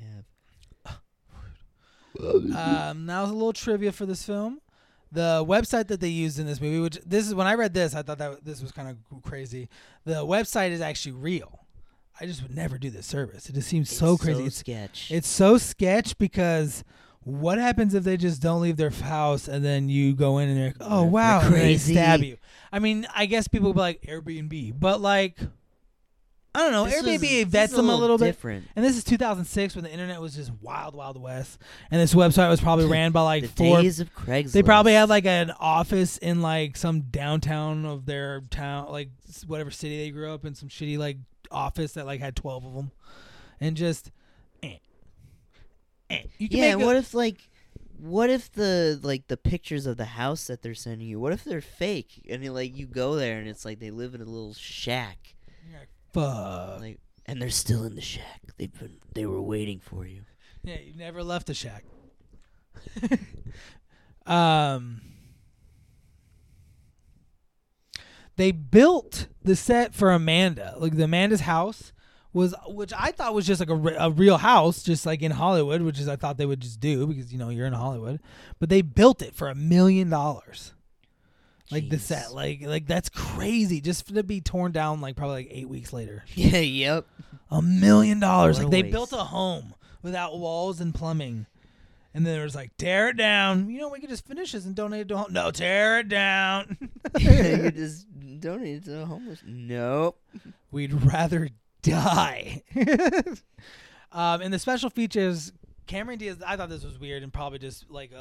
have. Now a little trivia for this film. The website that they used in this movie, which this is when I read this, I thought that this was kind of crazy. The website is actually real. I just would never do this service. It just seems so crazy. It's so sketch. It's so sketch because what happens if they just don't leave their house and then you go in and they're like, oh, wow, they're crazy. And they stab you. I mean, I guess people would be like Airbnb, but like, I don't know. This Airbnb vets them a little different. Bit. And this is 2006 when the internet was just wild, wild west. And this website was probably ran by like the days of Craigslist. They probably had like an office in like some downtown of their town, like whatever city they grew up in, some shitty like office that like had 12 of them. And just, You can make what if the like the pictures of the house that they're sending you, what if they're fake? And like you go there and it's like they live in a little shack. Yeah. Like, and they're still in the shack. They were waiting for you. Yeah, you never left the shack. They built the set for Amanda. Like the Amanda's house was, which I thought was just like a real house, just like in Hollywood, which is I thought they would just do because you know you're in Hollywood. But they built it for $1 million. Like the set, like that's crazy. Just to be torn down, like probably like 8 weeks later. Yeah, yep. $1 million. Like they built a home without walls and plumbing, and then there was like tear it down. You know we could just finish this and donate it to home. No, tear it down. You just donate it to the homeless. Nope. We'd rather die. And the special features. Cameron Diaz, I thought this was weird and probably just like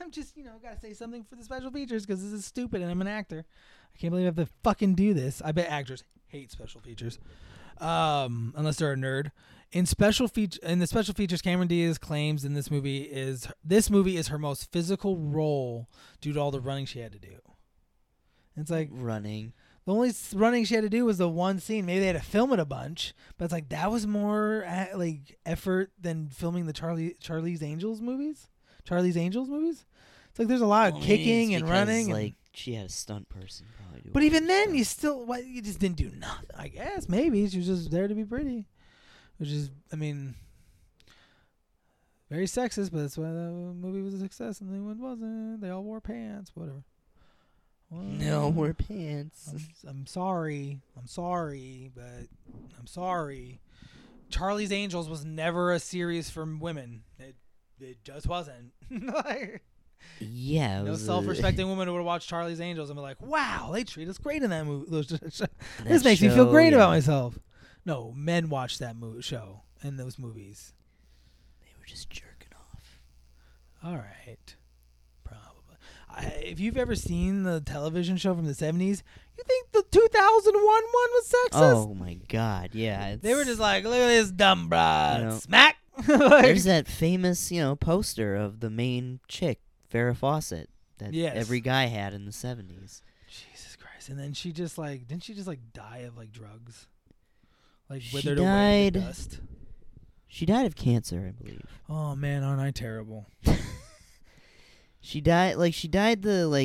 I'm just, you know, gotta say something for the special features because this is stupid and I'm an actor. I can't believe I have to fucking do this. I bet actors hate special features, unless they're a nerd. In the special features, Cameron Diaz claims in this movie is her most physical role due to all the running she had to do. It's like running. The only running she had to do was the one scene. Maybe they had to film it a bunch, but it's like that was more like effort than filming the Charlie's Angels movies. It's like there's a lot of kicking and running. Like she had a stunt person probably. But even then, stuff. You still you just didn't do nothing. I guess maybe she was just there to be pretty, which is very sexist. But that's why the movie was a success and the one wasn't. They all wore pants, whatever. Well, no more pants. I'm sorry. Charlie's Angels was never a series for women. It just wasn't. Yeah. No self-respecting woman would have watched Charlie's Angels and be like, wow, they treat us great in that movie. This makes me feel great about myself. No, men watched that show and those movies. They were just jerking off. All right. If you've ever seen the television show from the 70s, you think the 2001 one was sexist? Oh, my God, yeah. They were just like, look at this dumb broad. Smack! There's that famous, poster of the main chick, Farrah Fawcett, that every guy had in the 70s. Jesus Christ. And then she just, didn't she just, die of, drugs? Withered away in the dust? She died of cancer, I believe. Oh, man, aren't I terrible. She died that one year. You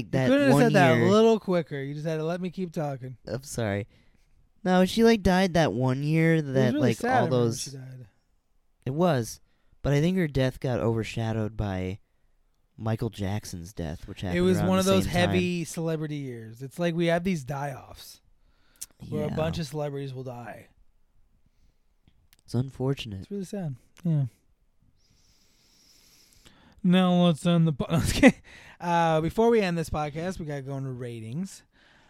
could have said that a little quicker. You just had to let me keep talking. I'm sorry. No, she, died that one year that, really sad, all those... She died. It was. But I think her death got overshadowed by Michael Jackson's death, which happened around the same time. It was one of those heavy celebrity years. It's like we have these die-offs where a bunch of celebrities will die. It's unfortunate. It's really sad. Yeah. Now let's end the podcast. Before we end this podcast, we got to go into ratings.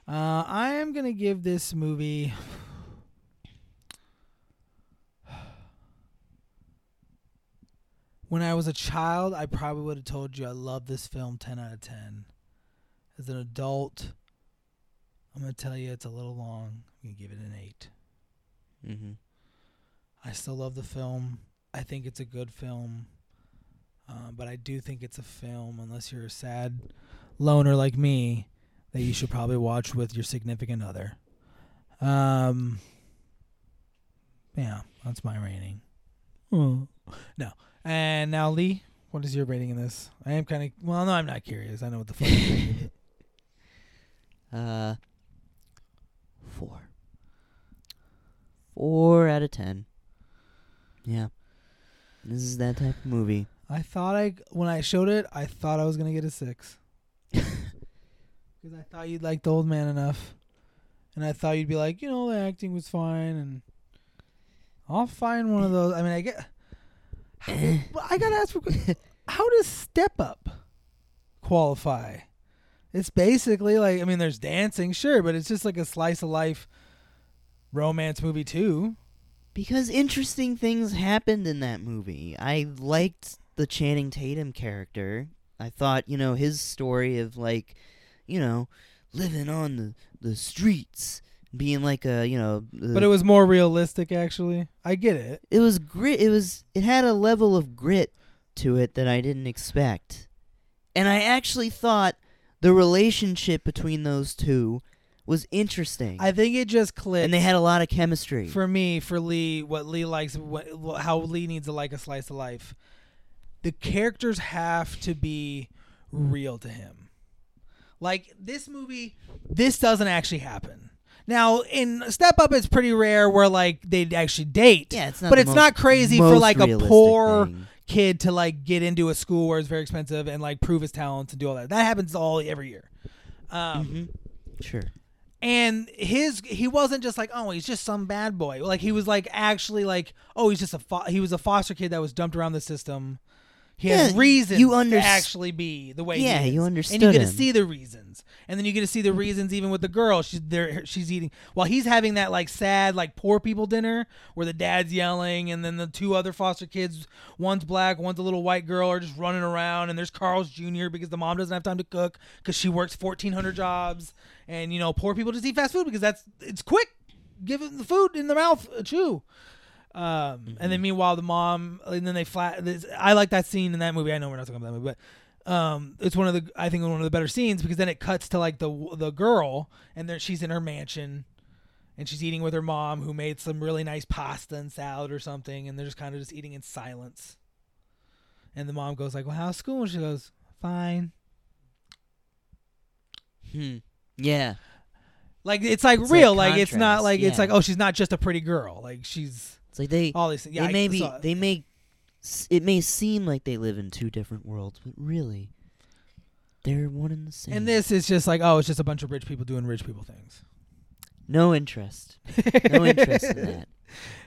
I am going to give this movie... When I was a child, I probably would have told you I love this film 10 out of 10. As an adult, I'm going to tell you it's a little long. I'm going to give it an 8. Mm-hmm. I still love the film. I think it's a good film. But I do think it's a film, unless you're a sad loner like me, that you should probably watch with your significant other. Yeah, that's my rating. Oh. No. And now, Lee, what is your rating in this? I am kind of... Well, no, I'm not curious. I know what the fuck you're rating. 4. 4 out of 10. Yeah. This is that type of movie. When I showed it, I thought I was going to get a 6. Because I thought you'd like the old man enough. And I thought you'd be like, the acting was fine. And I'll find one of those. I mean, I get. I gotta ask, how does Step Up qualify? It's basically like, I mean, there's dancing, sure, but it's just like a slice of life romance movie too. Because interesting things happened in that movie. I liked the Channing Tatum character. I thought, you know, his story of, like, you know, living on the streets, being like a, you know... But it was more realistic, actually. I get it. It was grit. It had a level of grit to it that I didn't expect. And I actually thought the relationship between those two was interesting. I think it just clicked. And they had a lot of chemistry. For me, for Lee, what Lee likes, how Lee needs to like a slice of life. The characters have to be real to him. Like, this movie, this doesn't actually happen. Now, in Step Up, it's pretty rare where, like, they actually date. Yeah, it's not but it's most, not crazy for, like, a poor kid to, like, get into a school where it's very expensive and, like, prove his talents and do all that. That happens every year. Sure. And he wasn't just like, oh, he's just some bad boy. Like, he was like, actually like, oh, he's just he was a foster kid that was dumped around the system. He has reasons to actually be the way he is. Yeah, you understood. And you get to see the reasons. And then you get to see the reasons even with the girl. She's eating. While he's having that, like, sad, like, poor people dinner where the dad's yelling and then the two other foster kids, one's black, one's a little white girl, are just running around. And there's Carl's Jr. because the mom doesn't have time to cook because she works 1,400 jobs. And, you know, poor people just eat fast food because it's quick. Give them the food in the mouth, chew. And then meanwhile, the mom, and then I like that scene in that movie. I know we're not talking about that movie, but, it's one of the better scenes because then it cuts to like the girl and there she's in her mansion and she's eating with her mom who made some really nice pasta and salad or something. And they're just kind of just eating in silence. And the mom goes like, well, how's school? And she goes, fine. Yeah. Like, it's like it's real. Like, it's not like, it's like, oh, she's not just a pretty girl. Like she's. It's like it may seem like they live in two different worlds, but really, they're one and the same. And this is just like, oh, it's just a bunch of rich people doing rich people things. No interest in that.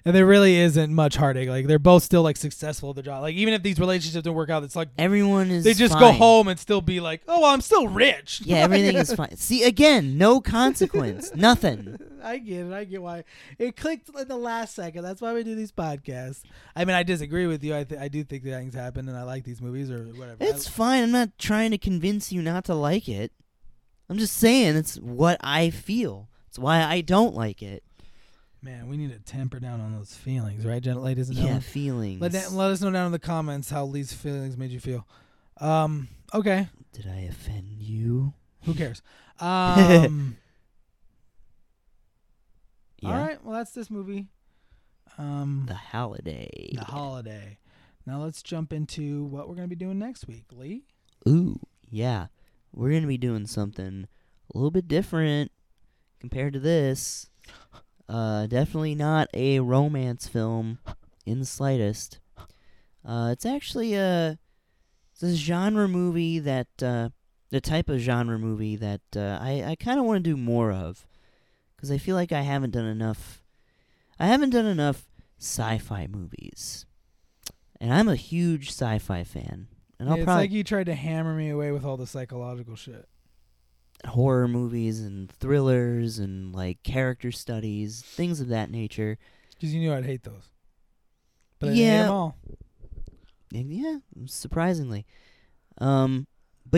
And there really isn't much heartache. Like, they're both still like successful at their job. Like, even if these relationships don't work out, it's like everyone is. They just fine. Go home and still be like, oh, well, I'm still rich. Yeah, everything is fine. See, again, no consequence, nothing. I get it. I get why it clicked in the last second. That's why we do these podcasts. I mean, I disagree with you. I do think that things happen, and I like these movies or whatever. It's fine. I'm not trying to convince you not to like it. I'm just saying it's what I feel. It's why I don't like it. Man, we need to temper down on those feelings, right, ladies and gentlemen? Yeah, feelings. Let us know down in the comments how Lee's feelings made you feel. Okay. Did I offend you? Who cares? Yeah. All right, well, that's this movie. The Holiday. The Holiday. Now let's jump into what we're going to be doing next week, Lee. Ooh, yeah. We're going to be doing something a little bit different compared to this. Definitely not a romance film in the slightest. It's actually a genre movie that, the type of genre movie that I kind of want to do more of. Because I feel like I haven't done enough sci-fi movies. And I'm a huge sci-fi fan. And it's like you tried to hammer me away with all the psychological shit. Horror movies and thrillers and, like, character studies, things of that nature. Because you knew I'd hate those. But I didn't hate them all. Yeah, surprisingly. But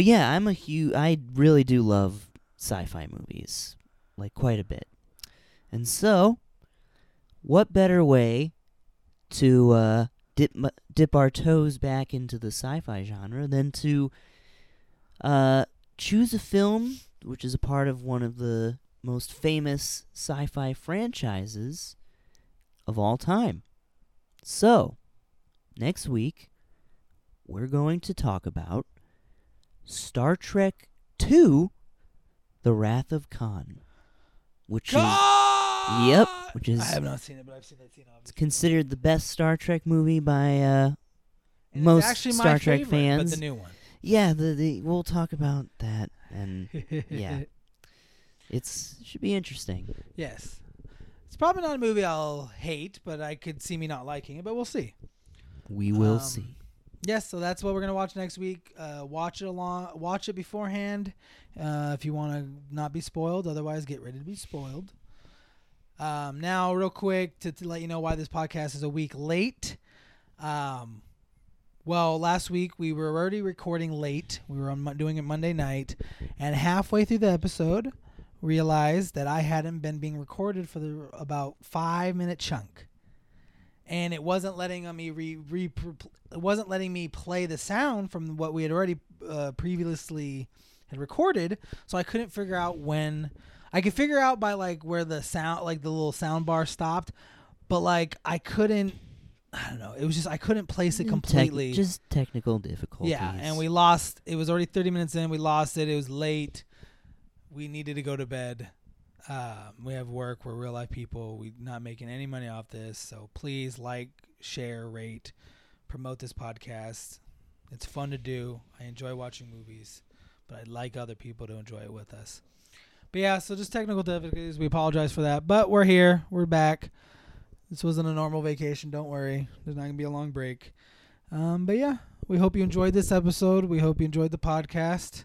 yeah, I really do love sci-fi movies. Like, quite a bit. And so, what better way to dip our toes back into the sci-fi genre than to choose a film which is a part of one of the most famous sci-fi franchises of all time. So, next week, we're going to talk about Star Trek II, The Wrath of Khan. Which is I have not seen it, but I've seen that scene. It's considered the best Star Trek movie by most Star Trek fans. But the new one, yeah. The we'll talk about that, and yeah, it should be interesting. Yes, It's probably not a movie I'll hate, but I could see me not liking it, but we'll see. We will see. Yes, so that's what we're going to watch next week. Watch it beforehand if you want to not be spoiled. Otherwise, get ready to be spoiled. Now, real quick, to let you know why this podcast is a week late. Well, last week we were already recording late. We were doing it Monday night. And halfway through the episode, realized that I hadn't been being recorded for about 5-minute chunk. And it wasn't letting me play the sound from what we had already previously had recorded, so I couldn't figure out when. I could figure out by like where the sound, like the little sound bar stopped, but like I couldn't. I don't know. It was just I couldn't place it completely. Just technical difficulties. Yeah, and we lost. It was already 30 minutes in. We lost it. It was late. We needed to go to bed. We have work. We're real life people. We're not making any money off this. So please like, share, rate, promote this podcast. It's fun to do. I enjoy watching movies, but I'd like other people to enjoy it with us. But yeah, so just technical difficulties. We apologize for that, but we're here. We're back. This wasn't a normal vacation. Don't worry. There's not going to be a long break. But yeah, we hope you enjoyed this episode. We hope you enjoyed the podcast.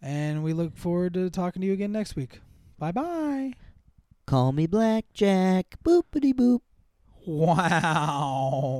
And we look forward to talking to you again next week. Bye-bye. Call me Black Jack. Boopity boop. Wow.